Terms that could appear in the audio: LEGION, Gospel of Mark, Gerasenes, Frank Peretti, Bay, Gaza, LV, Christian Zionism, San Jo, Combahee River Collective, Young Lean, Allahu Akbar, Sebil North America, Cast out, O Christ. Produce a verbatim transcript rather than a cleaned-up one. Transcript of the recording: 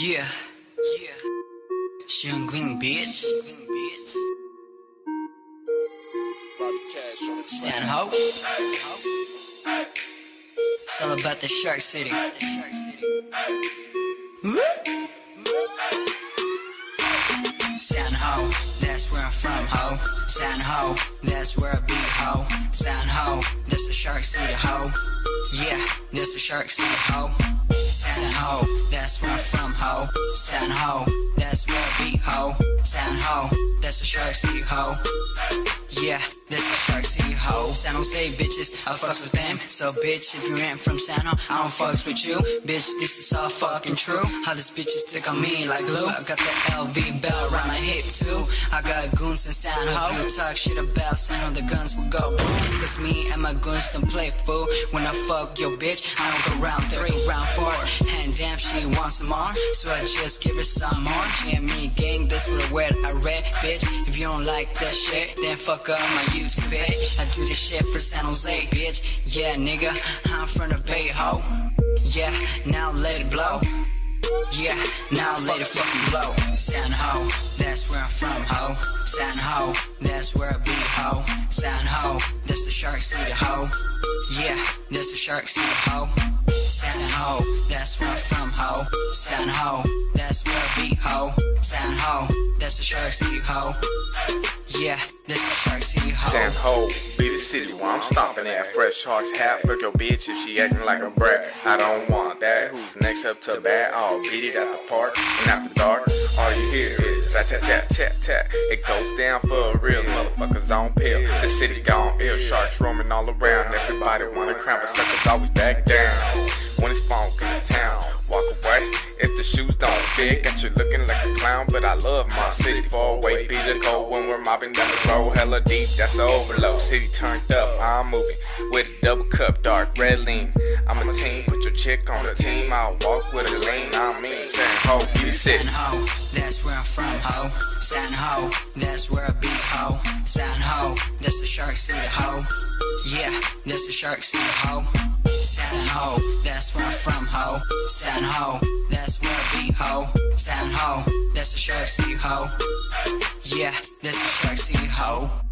Yeah, yeah. Young Lean, bitch. San Jo. It's all about the Shark City. San Jo, that's where I'm from, ho. San Jo, that's where I be, ho. San Jo, that's the Shark City, ho. Yeah, that's the Shark City, ho. San Jo, that's where I'm from, ho. San Jo, that's where I be, ho. San Jo, that's the Shark City, ho. Yeah, that's the Shark City, ho. San Jose bitches, I fucks with them. So bitch, if you ain't from San Jo, I don't fucks with you. Bitch, this is all fucking true. How these bitches stick on me like glue. I got that L V belt around my hip too. I got goons in San Jo. You talk shit about San Jo, the guns will go boom. Cause me and my goons don't play fool. When I fuck your bitch, I don't go round three, round four. And damn, she wants some more, so I just give her some more. G and me gang, that's what I wear, I read, bitch. If you don't like that shit, then fuck up my YouTube, bitch. I do this shit for San Jose, bitch. Yeah, nigga, I'm from the Bay, ho. Yeah, now let it blow. Yeah, now let it fucking blow. San Jo, that's where I'm from, ho. San Jo, that's where I be, ho. San Jo, that's the Shark City, ho. Yeah, that's the Shark City, ho. San Jo, that's where I'm from, ho. San Jo, that's where I be, ho. San Jo, that's the Shark City, ho. Yeah, this is Shark City, ho. San Jo be the city where I'm stomping at. Fresh Sharks hat, fuck your bitch if she acting like a brat. I don't want that. Who's next up to bat? I'll beat it out the park and out the dark. All you hear is tat tat tat tat tat. It goes down for real, motherfuckers on pill. The city gone ill, sharks roaming all around. Everybody wanna cramp, but suckers always back down. When it's funk in the town, walk away. If the shoes don't fit, got you looking like a clown. But I love my city, far away be the goal. When we're mobbing down the road, hella deep, that's an overload. City turned up, I'm moving with a double cup, dark red lean. I'm a team, put your chick on the team. I'll walk with a lean, I mean San Jo, be the city. San Jo, that's where I'm from, ho. San Jo, that's where I be, ho. San Jo, that's the Shark City, ho. Yeah, that's the Shark City, ho. San Jo, that's where I'm from, ho. San Jo, that's where I be, ho. San Jo, that's the Shark City, ho. Yeah, that's the Shark City, ho.